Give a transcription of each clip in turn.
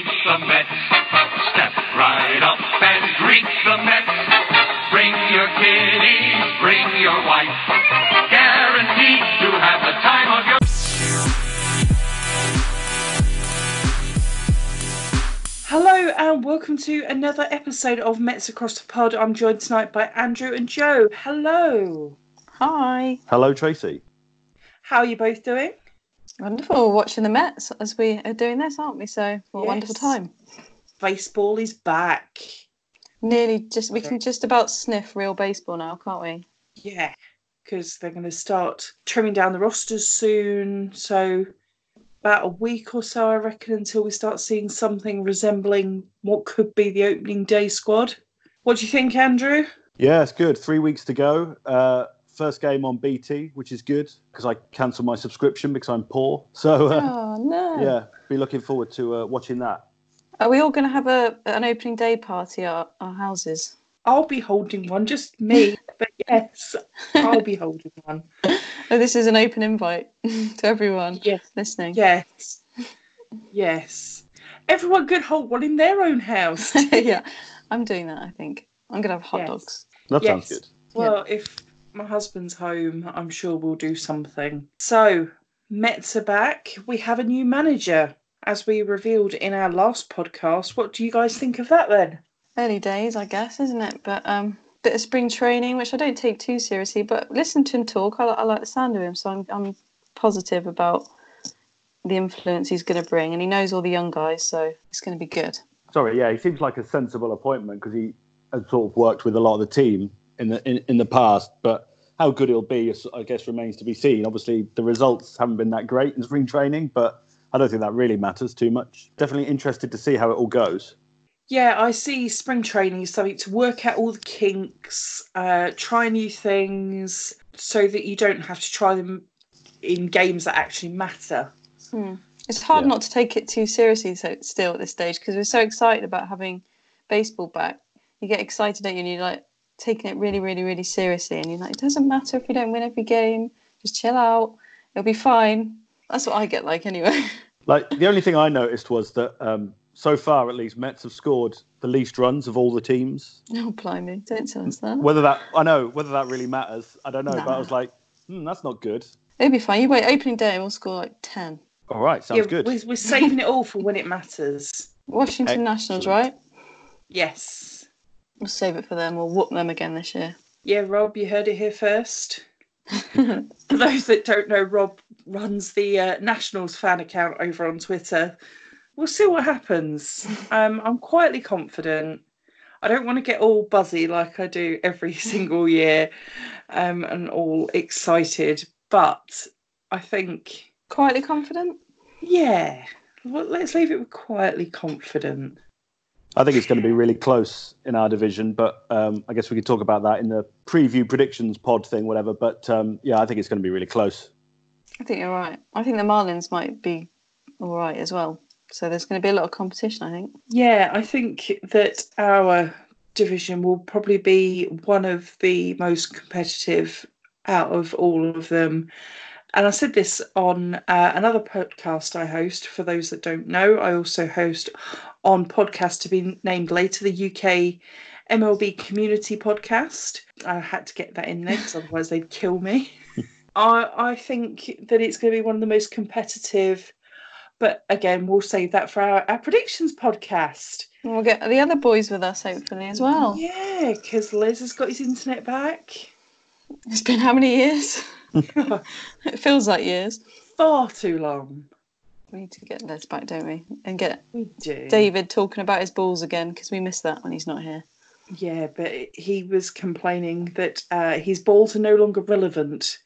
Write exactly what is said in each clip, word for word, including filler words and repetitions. greet the Mets. Step right up and greet the Mets. Bring your kiddies, bring your wife. Guaranteed to have the time of your... Hello and welcome to another episode of Mets Across the Pod. I'm joined tonight by Andrew and Joe. Hello. Hi. Hello, Tracy. How are you both doing? Wonderful. We're watching the Mets as we are doing this, aren't we? So what a yes. wonderful time. Baseball is back. Nearly just we can just about sniff real baseball now, can't we? Yeah, because they're going to start trimming down the rosters soon. So about a week or so, I reckon, until we start seeing something resembling what could be the opening day squad. What do you think, Andrew? Yeah, it's good. Three weeks to go. Uh, First game on B T, which is good because I cancelled my subscription because I'm poor. So, uh, oh, no. yeah, be looking forward to uh, watching that. Are we all going to have a an opening day party at our, our houses? I'll be holding one, just me. But yes, I'll be holding one. Oh, this is an open invite to everyone yes. listening. Yes, yes. Everyone could hold one in their own house. Yeah, I'm doing that, I think. I'm going to have hot yes. dogs. That yes. sounds good. Well, yeah. if... my husband's home, I'm sure we'll do something. So, Mets are back. We have a new manager, as we revealed in our last podcast. What do you guys think of that then? Early days, I guess, isn't it? But um, bit of spring training, which I don't take too seriously. But listen to him talk. I, I like the sound of him, so I'm, I'm positive about the influence he's going to bring. And he knows all the young guys, so it's going to be good. Sorry, yeah, he seems like a sensible appointment because he had sort of worked with a lot of the team in the in, in the past, but how good it'll be, I guess, remains to be seen. Obviously, the results haven't been that great in spring training, but I don't think that really matters too much. Definitely interested to see how it all goes. Yeah, I see spring training as something to work out all the kinks, uh, try new things, so that you don't have to try them in games that actually matter. Hmm. It's hard yeah. not to take it too seriously so, still at this stage, because we're so excited about having baseball back. You get excited, don't you? And you're like, taking it really, really, really seriously. And you're like, it doesn't matter if you don't win every game. Just chill out. It'll be fine. That's what I get like anyway. Like, the only thing I noticed was that um, so far, at least, Mets have scored the least runs of all the teams. Oh, blimey. Don't tell us that. Whether that, I know, whether that really matters, I don't know. Nah. But I was like, hmm, that's not good. It'll be fine. You wait, opening day, and we'll score like ten. All right, sounds yeah, good. We're, we're saving it all for when it matters. Washington Excellent. Nationals, right? Yes. We'll save it for them. We'll whoop them again this year. Yeah, Rob, you heard it here first. For those that don't know, Rob runs the uh, Nationals fan account over on Twitter. We'll see what happens. Um, I'm quietly confident. I don't want to get all buzzy like I do every single year um, and all excited, but I think... Quietly confident? Yeah. Well, let's leave it with quietly confident. I think it's going to be really close in our division, but um, I guess we could talk about that in the preview predictions pod thing, whatever. But um, yeah, I think it's going to be really close. I think you're right. I think the Marlins might be all right as well. So there's going to be a lot of competition, I think. Yeah, I think that our division will probably be one of the most competitive out of all of them. And I said this on uh, another podcast I host. For those that don't know, I also host on podcast to be named later, the U K M L B Community Podcast. I had to get that in there because otherwise they'd kill me. I, I think that it's going to be one of the most competitive. But again, we'll save that for our, our predictions podcast. And we'll get the other boys with us, hopefully, as well. Yeah, because Les has got his internet back. It's been how many years? It feels like years. Far too long. We need to get Les back, don't we? And get we do. David talking about his balls again, because we miss that when he's not here. Yeah, but he was complaining that uh, his balls are no longer relevant.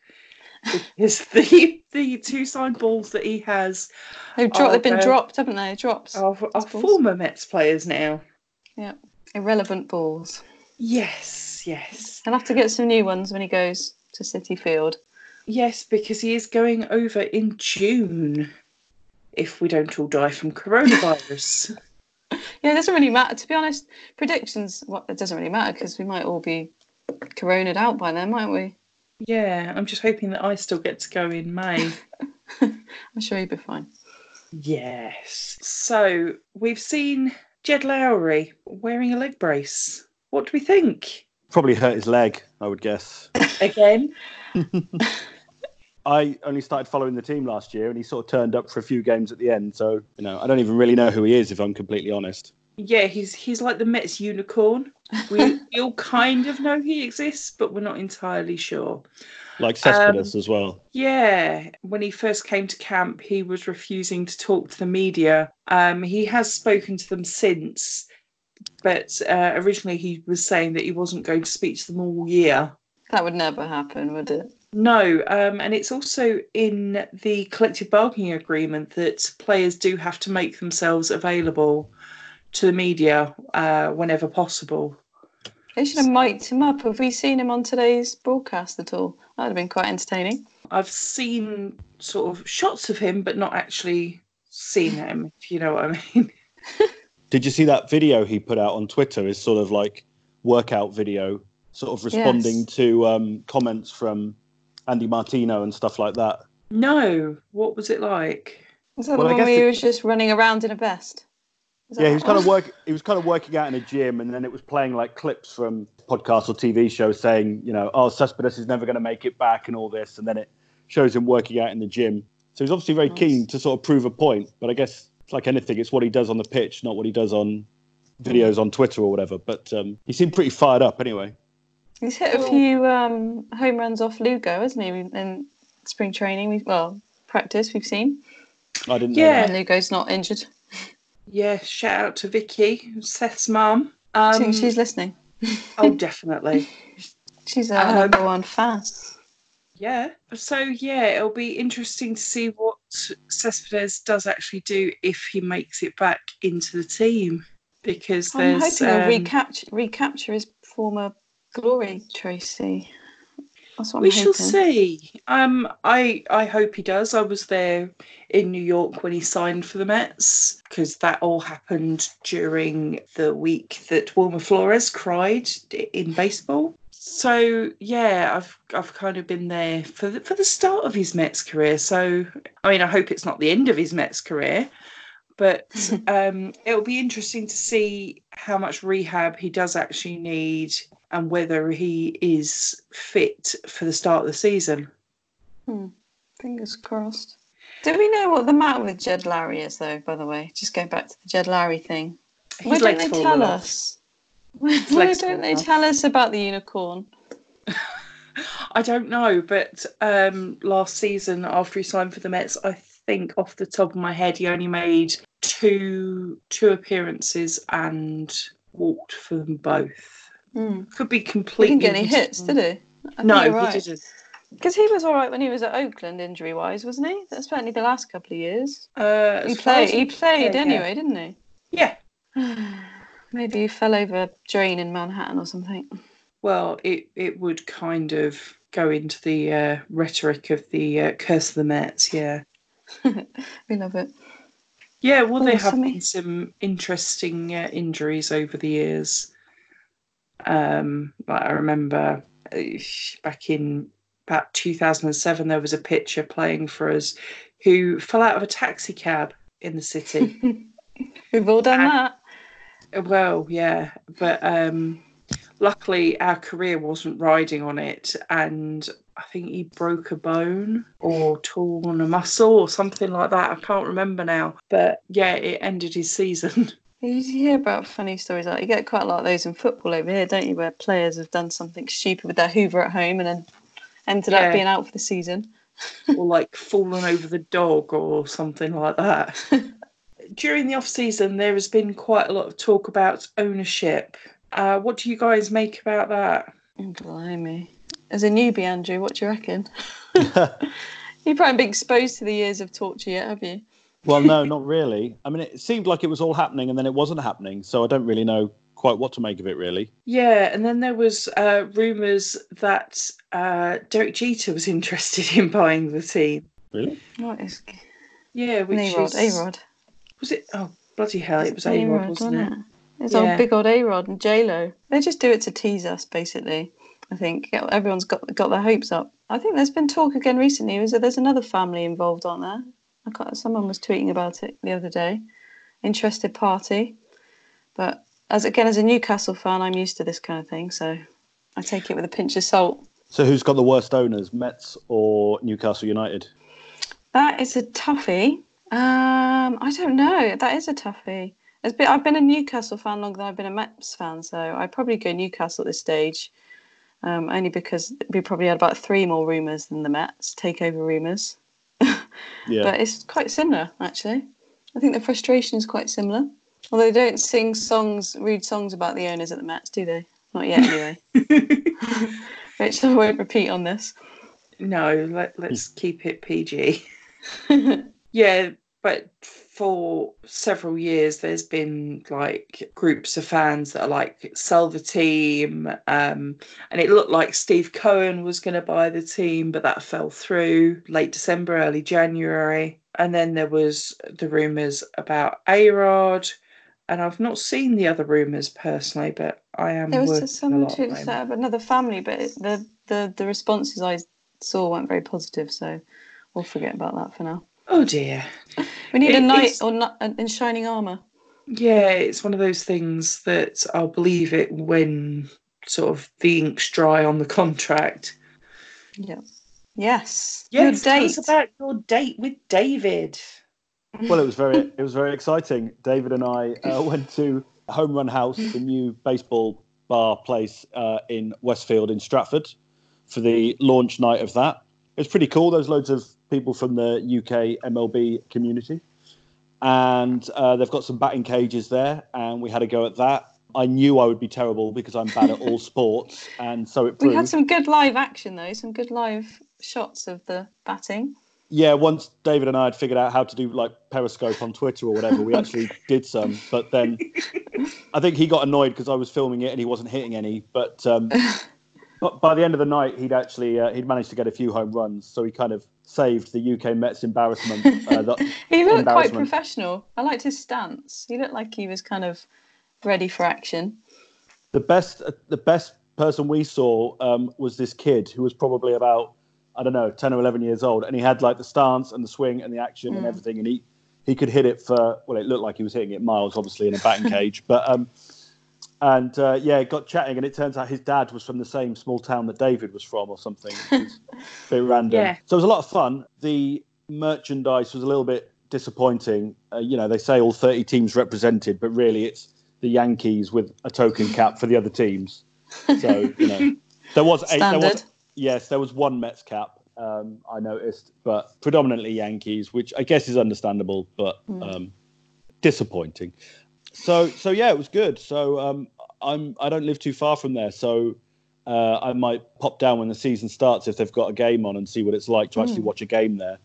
Because the the two-side balls that he has... They've, dro- are, they've been uh, dropped, haven't they? Drops. Are, are former Mets players now. Yeah. Irrelevant balls. Yes, yes. He'll have to get some new ones when he goes to Citi Field. Yes, because he is going over in June. If we don't all die from coronavirus. Yeah, it doesn't really matter. To be honest, predictions, well, it doesn't really matter because we might all be coroned out by then, mightn't we? Yeah, I'm just hoping that I still get to go in May. I'm sure you'll be fine. Yes. So we've seen Jed Lowry wearing a leg brace. What do we think? Probably hurt his leg, I would guess. Again? I only started following the team last year and he sort of turned up for a few games at the end. So, you know, I don't even really know who he is, if I'm completely honest. Yeah, he's he's like the Mets unicorn. We, we all kind of know he exists, but we're not entirely sure. Like Cespedes um, as well. Yeah. When he first came to camp, he was refusing to talk to the media. Um, he has spoken to them since, but uh, originally he was saying that he wasn't going to speak to them all year. That would never happen, would it? No, um, and it's also in the collective bargaining agreement that players do have to make themselves available to the media uh, whenever possible. They should have mic'd him up. Have we seen him on today's broadcast at all? That would have been quite entertaining. I've seen sort of shots of him, but not actually seen him, if you know what I mean. Did you see that video he put out on Twitter? His sort of like workout video, sort of responding yes. to um, comments from Andy Martino and stuff like that. No. What was it like? Was that well, the one where he it... was just running around in a vest? Yeah, he was kind of work. He was kind of working out in a gym, and then it was playing like clips from podcasts or T V shows saying, you know, oh, Cespedes is never going to make it back and all this, and then it shows him working out in the gym. So he's obviously very nice. keen to sort of prove a point. But I guess it's like anything; it's what he does on the pitch, not what he does on videos on Twitter or whatever. But um, he seemed pretty fired up anyway. He's hit a few um, home runs off Lugo, hasn't he? In spring training, we've, well, practice we've seen. I didn't. Yeah, know that. And Lugo's not injured. Yeah, shout out to Vicky, Seth's mum. Um, I think she's listening. Oh, definitely. She's our um, number one fan. Yeah. So, yeah, it'll be interesting to see what Cespedes does actually do if he makes it back into the team. Because there's... I'm hoping um, he'll recapture, recapture his former glory, Tracy. That's what I'm we hoping. Shall see. Um, I I hope he does. I was there in New York when he signed for the Mets, because that all happened during the week that Wilmer Flores cried in baseball. So yeah, I've I've kind of been there for the, for the start of his Mets career. So I mean, I hope it's not the end of his Mets career, but um, it'll be interesting to see how much rehab he does actually need, and whether he is fit for the start of the season. Hmm. Fingers crossed. Do we know what the matter with Jed Lowry is, though, by the way? Just going back to the Jed Lowry thing. Why don't they tell us? Why don't they tell us about the unicorn? I don't know, but um, last season, after he signed for the Mets, I think off the top of my head, he only made two two appearances and walked for them both. Mm. Could be completely. He didn't get any hits, did he? I no, right. he didn't. Because he was all right when he was at Oakland, injury-wise, wasn't he? That's certainly the last couple of years. Uh, he, play, he played anyway, yeah. didn't he? Yeah. Maybe he fell over a drain in Manhattan or something. Well, it, it would kind of go into the uh, rhetoric of the uh, curse of the Mets, yeah. We love it. Yeah, well, oh, there have been some interesting uh, injuries over the years. Um, like I remember back in about two thousand seven, there was a pitcher playing for us who fell out of a taxi cab in the city. We've all done and, that. Well, yeah, but um, luckily our career wasn't riding on it, and I think he broke a bone or torn a muscle or something like that. I can't remember now, but yeah, it ended his season. You hear about funny stories like that. You get quite a lot of those in football over here, don't you, where players have done something stupid with their Hoover at home and then ended yeah. up being out for the season. Or like falling over the dog or something like that. During the off-season, there has been quite a lot of talk about ownership. Uh, what do you guys make about that? Oh, blimey. As a newbie, Andrew, what do you reckon? You've probably been exposed to the years of torture yet, have you? Well, no, not really. I mean, it seemed like it was all happening and then it wasn't happening. So I don't really know quite what to make of it, really. Yeah. And then there was uh, rumours that uh, Derek Jeter was interested in buying the team. Really? What is... Yeah, which A-Rod, is... A-Rod. Was it? Oh, bloody hell. It was A-Rod, A-Rod wasn't it? it? It's yeah. old big old A-Rod and J-Lo. They just do it to tease us, basically, I think. Everyone's got, got their hopes up. I think there's been talk again recently. Is that there's another family involved, aren't there? I can't, someone was tweeting about it the other day. Interested party. But as again, as a Newcastle fan, I'm used to this kind of thing, so I take it with a pinch of salt. So who's got the worst owners, Mets or Newcastle United? That is a toughie. Um, I don't know. That is a toughie. It's been, I've been a Newcastle fan longer than I've been a Mets fan, so I'd probably go Newcastle at this stage, um, only because we probably had about three more rumours than the Mets, takeover rumours. Yeah. But it's quite similar, actually. I think the frustration is quite similar. Although they don't sing songs, rude songs about the owners at the Mets, do they? Not yet, anyway. Which I won't repeat on this. No, let, let's keep it P G. Yeah, but for several years, there's been like groups of fans that are like, sell the team. Um, and it looked like Steve Cohen was going to buy the team, but that fell through late December, early January. And then there was the rumours about A-Rod. And I've not seen the other rumours personally, but I am. There was working some to set up another family, but it, the, the, the responses I saw weren't very positive, so we'll forget about that for now. Oh dear. We need it, a knight or n- in shining armour. Yeah, it's one of those things that I'll believe it when sort of the ink's dry on the contract. Yeah. Yes. Yes. Your date. Tell us about your date with David. Well, it was very, it was very exciting. David and I uh, went to Home Run House, the new baseball bar place uh, in Westfield in Stratford, for the launch night of that. It was pretty cool. There was loads of people from the U K M L B community, and uh, they've got some batting cages there, and we had a go at that. I knew I would be terrible because I'm bad at all sports, and so it proved. We had some good live action though, some good live shots of the batting. Yeah, once David and I had figured out how to do like Periscope on Twitter or whatever, we actually did some. But then I think he got annoyed because I was filming it and he wasn't hitting any. But um, but by the end of the night, he'd actually uh, he'd managed to get a few home runs, so he kind of saved the U K Mets embarrassment. Uh, the he looked embarrassment. Quite professional. I liked his stance. He looked like he was kind of ready for action. The best, the best person we saw um, was this kid who was probably about, I don't know, ten or eleven years old. And he had like the stance and the swing and the action mm. and everything. And he, he could hit it for, well, it looked like he was hitting it miles, obviously, in a batting cage. But, um, and uh, yeah, got chatting. And it turns out his dad was from the same small town that David was from or something. It was a bit random. Yeah. So it was a lot of fun. The merchandise was a little bit disappointing. Uh, you know, they say all thirty teams represented, but really it's the Yankees with a token cap for the other teams. So, you know, there was eight. Standard. There was, yes, there was one Mets cap, um, I noticed, but predominantly Yankees, which I guess is understandable, but mm. um, disappointing. So, so yeah, it was good. So um, I'm, I don't live too far from there, so uh, I might pop down when the season starts if they've got a game on and see what it's like to mm. actually watch a game there.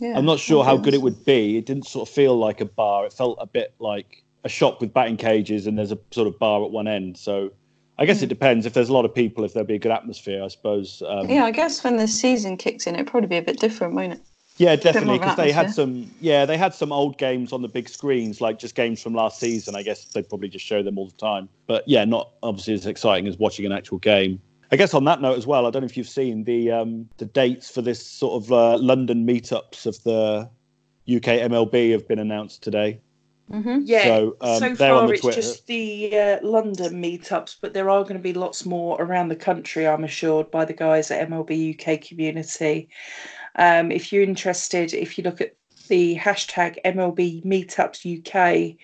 Yeah, I'm not sure how good it would be. It didn't sort of feel like a bar. It felt a bit like a shop with batting cages and there's a sort of bar at one end, so... I guess it depends if there's a lot of people, if there'll be a good atmosphere, I suppose. Um, yeah, I guess when the season kicks in, it'll probably be a bit different, won't it? Yeah, definitely, because they had some, yeah, they had some old games on the big screens, like just games from last season. I guess they probably just show them all the time. But yeah, not obviously as exciting as watching an actual game. I guess on that note as well, I don't know if you've seen the um, the dates for this sort of uh, London meetups of the U K M L B have been announced today. Mm-hmm. Yeah, so, um, so far it's just the uh, London meetups, but there are going to be lots more around the country, I'm assured, by the guys at M L B U K Community. Um, if you're interested, if you look at the hashtag M L B Meetups U K,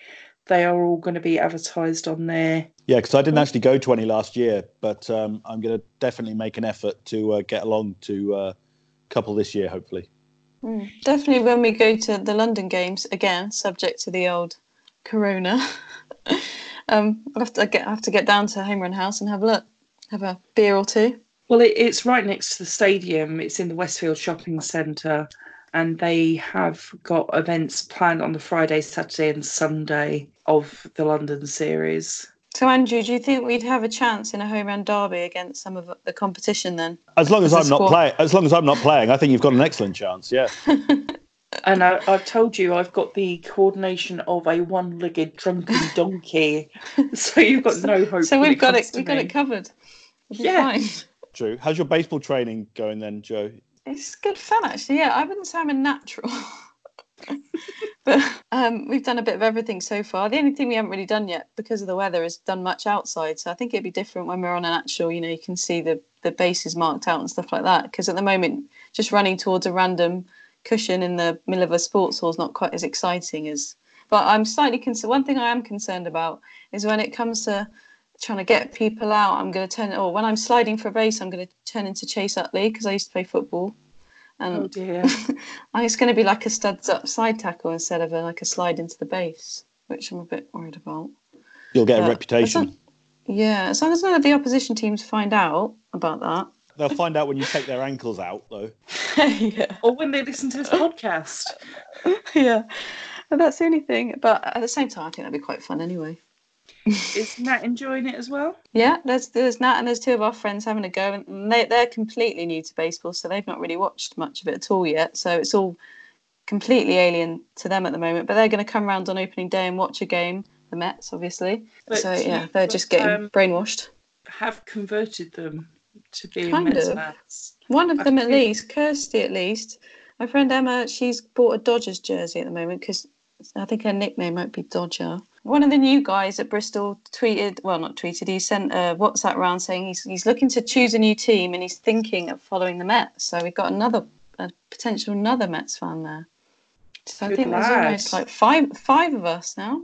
they are all going to be advertised on there. Yeah, because I didn't actually go to any last year, but um, I'm going to definitely make an effort to uh, get along to a uh, couple this year, hopefully. Mm. Definitely when we go to the London games again, subject to the old corona, um, I'll have to get I have to get down to Home Run House and have a look, have a beer or two. Well, it, it's right next to the stadium. It's in the Westfield Shopping Centre, and they have got events planned on the Friday, Saturday, and Sunday of the London series. So, Andrew, do you think we'd have a chance in a home run derby against some of the competition then? As long as, as I'm not playing, as long as I'm not playing, I think you've got an excellent chance. Yeah. And I, I've told you, I've got the coordination of a one-legged drunken donkey, so you've got so, no hope. So we've it got it. We've got it covered. It'll yeah. Be fine. True. How's your baseball training going then, Joe? It's good fun, actually. Yeah, I wouldn't say I'm a natural. But um, we've done a bit of everything so far. The only thing we haven't really done yet because of the weather is done much outside. So I think it'd be different when we're on an actual, you know, you can see the, the bases marked out and stuff like that. Because at the moment, just running towards a random cushion in the middle of a sports hall is not quite as exciting as... But I'm slightly concerned. One thing I am concerned about is when it comes to trying to get people out, I'm going to turn... Or when I'm sliding for a base, I'm going to turn into Chase Utley because I used to play football. And oh dear. It's going to be like a studs up side tackle instead of a, like a slide into the base, which I'm a bit worried about. You'll get but a reputation. As long, yeah, as long as none of the opposition teams find out about that. They'll find out when you take their ankles out, though. Yeah. Or when they listen to this podcast. Yeah. Well, that's the only thing. But at the same time, I think that'd be quite fun anyway. Is Nat enjoying it as well? Yeah, there's there's Nat and there's two of our friends having a go, and they, they're completely new to baseball, so they've not really watched much of it at all yet. So it's all completely alien to them at the moment. But they're going to come round on opening day and watch a game, the Mets, obviously. But, so yeah, they're but, just getting um, brainwashed. Have converted them to being kind Mets of. Mats. One of I them think... at least, Kirsty at least. My friend Emma, she's bought a Dodgers jersey at the moment because I think her nickname might be Dodger. One of the new guys at Bristol tweeted, well, not tweeted, he sent a WhatsApp round saying he's he's looking to choose a new team and he's thinking of following the Mets. So we've got another, a potential another Mets fan there. So Good I think lad. There's almost like five five of us now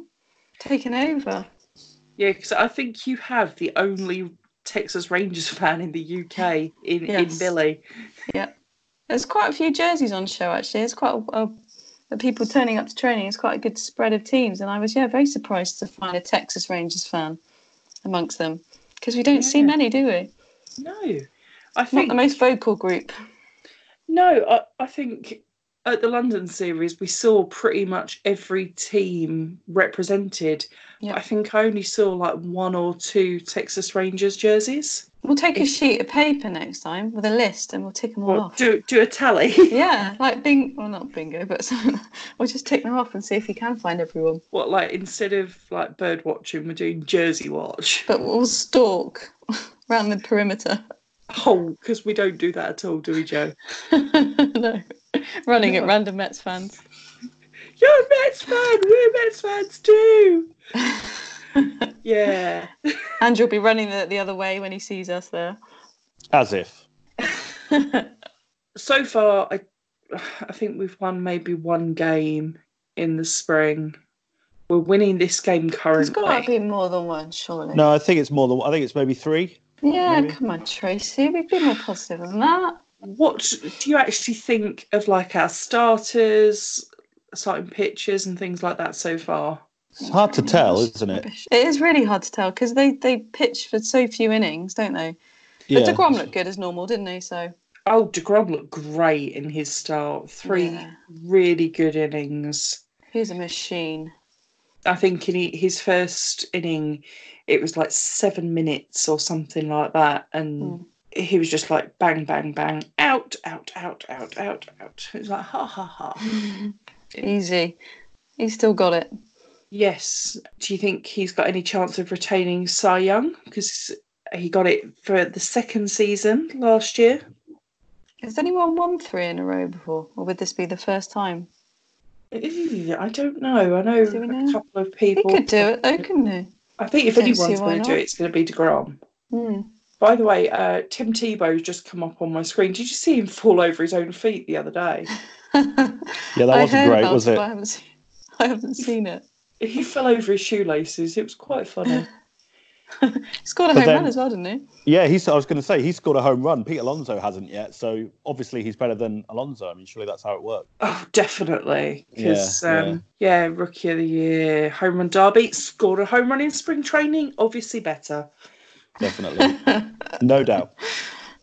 taking over. Yeah, because I think you have the only Texas Rangers fan in the U K in, yes. in Billy. Yeah. There's quite a few jerseys on show, actually. It's quite a... a The people turning up to training is quite a good spread of teams, and I was yeah very surprised to find a Texas Rangers fan amongst them because we don't yeah. see many, do we? No, I think not the most vocal group. No, I, I think at the London series we saw pretty much every team represented. Yep. I think I only saw like one or two Texas Rangers jerseys. We'll take a sheet of paper next time with a list and we'll tick them all well, off. Do do a tally. Yeah, like bingo, well not bingo, but we'll just tick them off and see if you can find everyone. What, like instead of like bird watching, we're doing jersey watch. But we'll stalk around the perimeter. Oh, because we don't do that at all, do we, Joe? No, running no. at random Mets fans. You're a Mets fan, we're Mets fans too. Yeah. Andrew will be running the, the other way when he sees us there. As if. So far, I I think we've won maybe one game in the spring. We're winning this game currently. It's got to be more than one, surely. No, I think it's more than one. I think it's maybe three. Yeah, maybe. Come on, Tracy. We've been more positive than that. What do you actually think of, like, our starters, starting pitchers and things like that so far? It's hard to tell, isn't it? It is really hard to tell because they, they pitch for so few innings, don't they? But yeah. DeGrom looked good as normal, didn't he? So oh, DeGrom looked great in his start. Three yeah. really good innings. He's a machine. I think in his first inning, it was like seven minutes or something like that, and mm. he was just like bang, bang, bang, out, out, out, out, out, out. It was like ha ha ha. Easy. He's still got it. Yes. Do you think he's got any chance of retaining Cy Young? Because he got it for the second season last year. Has anyone won three in a row before? Or would this be the first time? I don't know. I know, do we know? A couple of people. He could do it though, couldn't he? I think if anyone's going to do it, it's going to be DeGrom. Mm. By the way, uh, Tim Tebow's just come up on my screen. Did you see him fall over his own feet the other day? Yeah, that wasn't great, was it? I haven't seen, I haven't seen it. He fell over his shoelaces. It was quite funny. He scored a but home then, run as well, didn't he? Yeah, he's, I was going to say, he scored a home run. Pete Alonso hasn't yet, so obviously he's better than Alonso. I mean, surely that's how it works. Oh, definitely. Because, yeah, um, yeah. yeah, Rookie of the Year, home run derby, scored a home run in spring training, obviously better. Definitely. No doubt.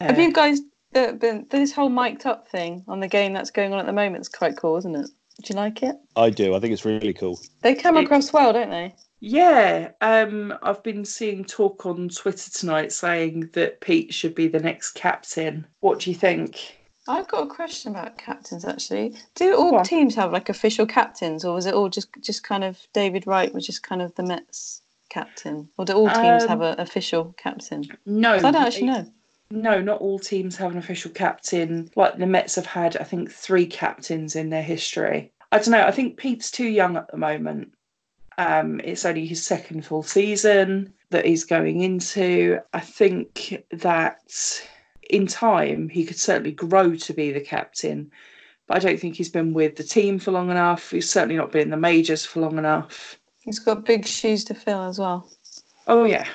Yeah. Have you guys uh, been, this whole mic'd up thing on the game that's going on at the moment is quite cool, isn't it? Do you like it? I do. I think it's really cool. They come across it, well, don't they? Yeah. Um, I've been seeing talk on Twitter tonight saying that Pete should be the next captain. What do you think? I've got a question about captains, actually. Do all what? teams have, like, official captains, or was it all just, just kind of David Wright was just kind of the Mets captain? Or do all teams um, have an official captain? No. I don't actually know. No, not all teams have an official captain. Like the Mets have had, I think, three captains in their history. I don't know. I think Pete's too young at the moment. Um, it's only his second full season that he's going into. I think that in time he could certainly grow to be the captain, but I don't think he's been with the team for long enough. He's certainly not been in the majors for long enough. He's got big shoes to fill as well. Oh, yeah.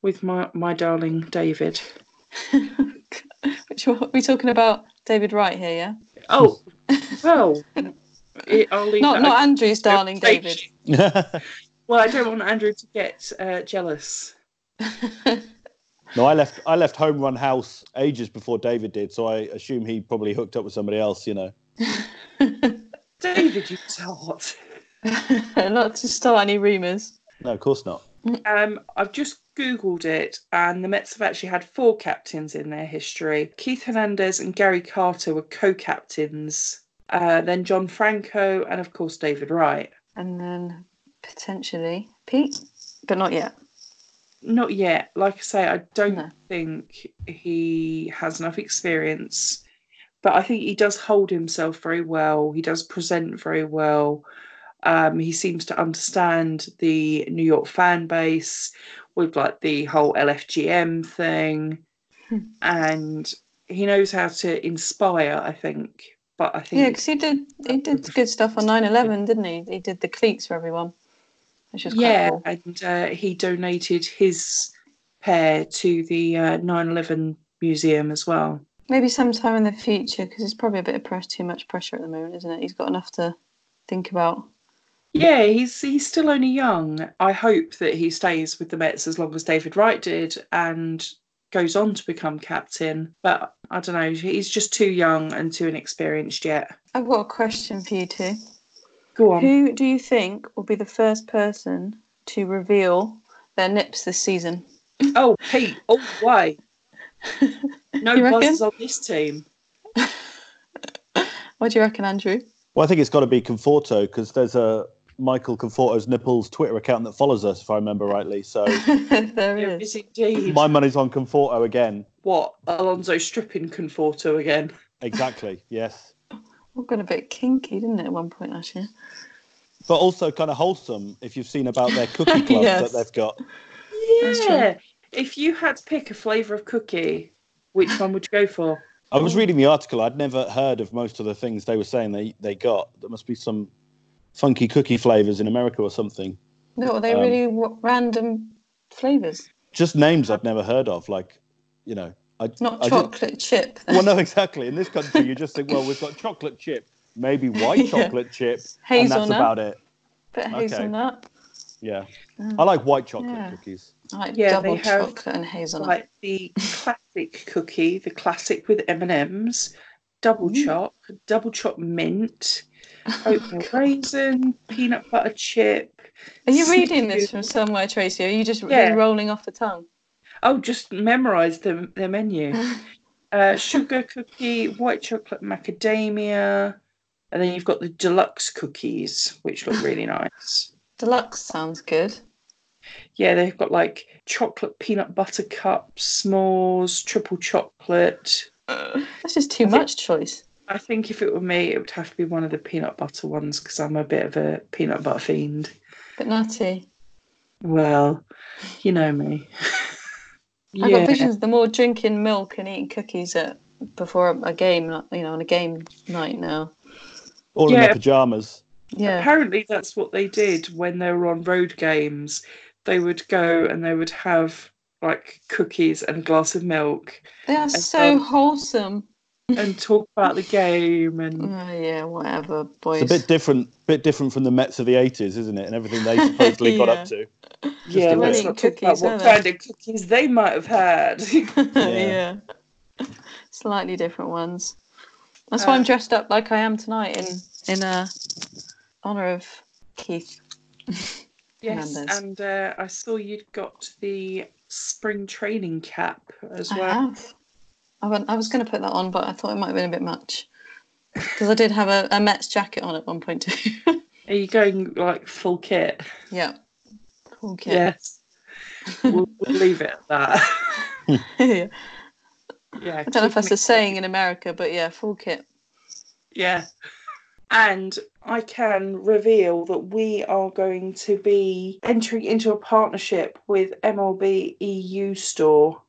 With my, my darling David. Which, are we talking about David Wright here, yeah? Oh, well... It, not not Andrew's darling David. Well, I don't want Andrew to get uh, jealous. No, I left I left Home Run House ages before David did, so I assume he probably hooked up with somebody else, you know. David, you tart. Not to start any rumours. No, of course not. Um, I've just Googled it, and the Mets have actually had four captains in their history. Keith Hernandez and Gary Carter were co-captains. Uh, then John Franco, and of course David Wright. And then potentially Pete, but not yet. Not yet. Like I say, I don't no. think he has enough experience, but I think he does hold himself very well. He does present very well. Um, he seems to understand the New York fan base with like the whole L F G M thing, and he knows how to inspire, I think. But I think yeah, because he did he did good stuff on nine eleven, didn't he? He did the cleats for everyone, which was yeah, quite cool. And uh, he donated his pair to the uh, nine eleven museum as well. Maybe sometime in the future, because it's probably a bit of press, too much pressure at the moment, isn't it? He's got enough to think about. Yeah, he's he's still only young. I hope that he stays with the Mets as long as David Wright did, and goes on to become captain, but I don't know, he's just too young and too inexperienced yet. I've got a question for you two. Go on. Who do you think will be the first person to reveal their nips this season? Oh, Pete, all the way. No buzzers on this team. What do you reckon, Andrew? Well, I think it's got to be Conforto, because there's a Michael Conforto's nipples Twitter account that follows us, if I remember rightly. So there is. Indeed. My money's on Conforto again. What? Alonso stripping Conforto again? Exactly. Yes. All got a bit kinky, didn't it, at one point last year? But also kind of wholesome. If you've seen about their cookie club yes. that they've got. Yeah. If you had to pick a flavour of cookie, which one would you go for? I was reading the article. I'd never heard of most of the things they were saying they they got. There must be some funky cookie flavours in America or something. No, are they um, really w- random flavours? Just names I'd never heard of, like, you know. I, Not I chocolate just, chip. Well, no, exactly. In this country, you just think, well, we've got chocolate chip, maybe white chocolate yeah. chip, hazelnut, and that's about it. Bit of okay. hazelnut. Yeah. Um, I like white chocolate yeah. cookies. I like yeah, double chocolate and hazelnut. Like the classic cookie, the classic with M and M's, double mm. choc, double choc mint, oatmeal oh, raisin, peanut butter chip. Are you reading this from somewhere, Tracy? Or are you just yeah. rolling off the tongue? Oh, just memorise the, the menu. uh, sugar cookie, white chocolate macadamia, and then you've got the deluxe cookies, which look really nice. Deluxe sounds good. Yeah, they've got like chocolate peanut butter cups, s'mores, triple chocolate. Uh, That's just too much it- choice. I think if it were me, it would have to be one of the peanut butter ones, because I'm a bit of a peanut butter fiend. But nutty. Well, you know me. yeah. I got visions of them all drinking milk and eating cookies at before a game, you know, on a game night now. All yeah. in their pyjamas. Yeah. Apparently that's what they did when they were on road games. They would go and they would have like cookies and a glass of milk. They are so um, wholesome. And talk about the game and uh, yeah, whatever. Boys, it's a bit different, bit different from the Mets of the eighties, isn't it? And everything they supposedly yeah. got up to. Just yeah, let's not talk about what kind of cookies they might have had. yeah. yeah, slightly different ones. That's uh, why I'm dressed up like I am tonight in in uh, honour of Keith. Yes, Hernandez. And uh, I saw you'd got the spring training cap as well. I have. I was going to put that on, but I thought it might have been a bit much, because I did have a, a Mets jacket on at one point too. Are you going like full kit? Yeah, full kit. Yes, we'll, we'll leave it at that. yeah. yeah, I don't know if that's a saying in America, but yeah, full kit. Yeah, And I can reveal that we are going to be entering into a partnership with M L B E U Store.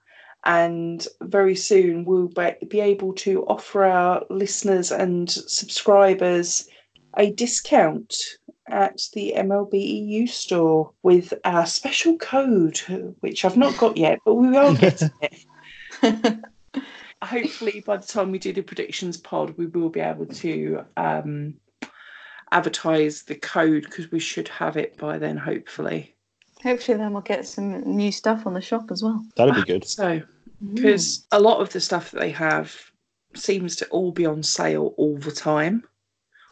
And very soon we'll be able to offer our listeners and subscribers a discount at the M L B E U Store with our special code, which I've not got yet, but we are getting it. Hopefully by the time we do the predictions pod, we will be able to um, advertise the code, because we should have it by then, hopefully. Hopefully then we'll get some new stuff on the shop as well. That'd be good. So, because mm. a lot of the stuff that they have seems to all be on sale all the time,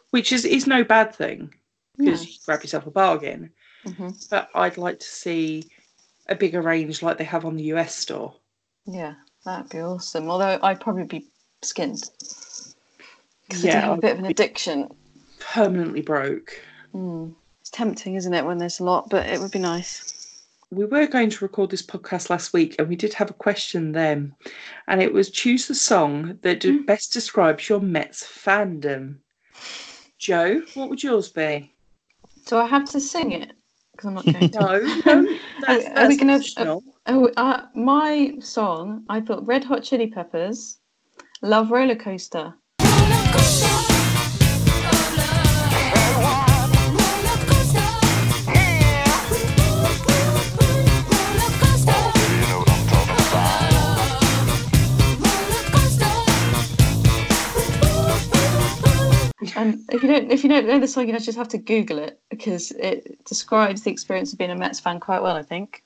which is, is no bad thing, because yes. you grab yourself a bargain. Mm-hmm. But I'd like to see a bigger range like they have on the U S store. Yeah. That'd be awesome. Although I'd probably be skinned. Because yeah, I do have a bit of an addiction. Permanently broke. Mm. It's tempting, isn't it, when there's a lot, but it would be nice. We were going to record this podcast last week and we did have a question then. And it was, choose the song that mm. best describes your Mets fandom. Jo, what would yours be? Do I have to sing it? Because I'm not going to. No. no that's, are, are that's we going to... Oh, uh, my song, I thought Red Hot Chili Peppers, Love Roller Coaster. And if you don't, if you don't know the song, you just have to Google it, because it describes the experience of being a Mets fan quite well, I think.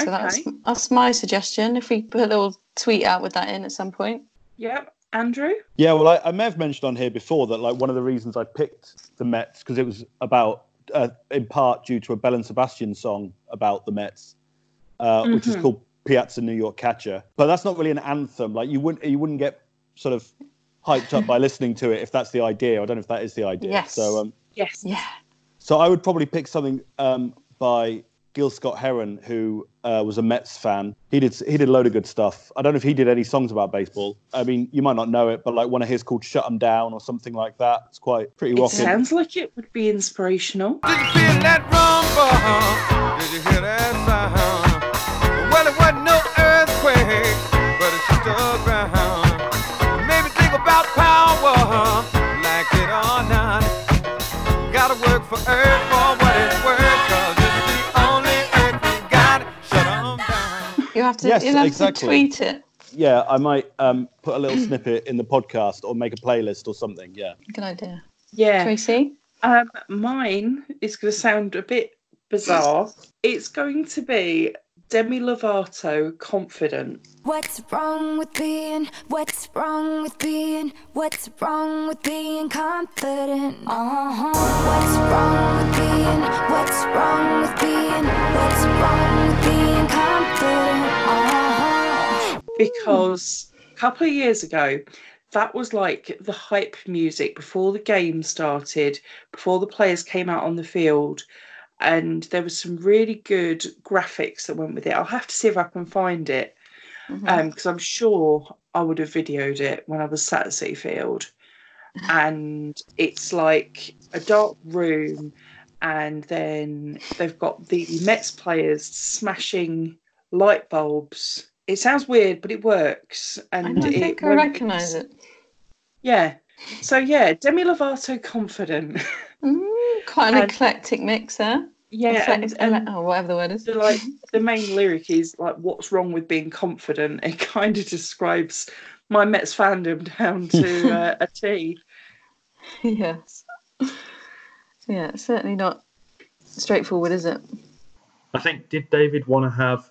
So okay. that's, that's my suggestion, if we put a little tweet out with that in at some point. Yep. Andrew? Yeah, well, I, I may have mentioned on here before that, like, one of the reasons I picked the Mets, because it was about, uh, in part due to a Bell and Sebastian song about the Mets, uh, mm-hmm. which is called Piazza New York Catcher. But that's not really an anthem. Like, you wouldn't you wouldn't get sort of hyped up by listening to it if that's the idea. I don't know if that is the idea. Yes. So, um, yes. Yeah. So I would probably pick something um, by... Gil Scott-Heron, who uh, was a Mets fan. He did he did a load of good stuff. I don't know if he did any songs about baseball. I mean, you might not know it, but like one of his called Shut 'Em Down or something like that. It's quite pretty rocking. It sounds like it would be inspirational. Did you feel that rumble? Did you hear that sound? Well, it wasn't no earthquake, but it's just around. It made me think about power, like it or not. Gotta work for earth for what it's worth. You have to, yes, you'll have exactly. to tweet it. Yeah, I might um, put a little snippet in the podcast or make a playlist or something, yeah. Good idea. Yeah. Tracy? Um, mine is going to sound a bit bizarre. It's going to be Demi Lovato, Confident. What's wrong with being, what's wrong with being, what's wrong with being confident? Uh-huh. What's wrong with being, what's wrong with being, what's wrong with being confident? Because a couple of years ago, that was like the hype music before the game started, before the players came out on the field. And there was some really good graphics that went with it. I'll have to see if I can find it, because mm-hmm. um, I'm sure I would have videoed it when I was sat at Citi Field. And it's like a dark room. And then they've got the Mets players smashing light bulbs. It sounds weird, but it works. And I don't it think I recognise it. Yeah. So, yeah, Demi Lovato, Confident. Mm, quite an and, eclectic mix there. Yeah. Eclectic, and, and, oh, whatever the word is. The, like, the main lyric is, like, what's wrong with being confident? It kind of describes my Mets fandom down to uh, a T. Yes. Yeah, it's certainly not straightforward, is it? I think, did David want to have...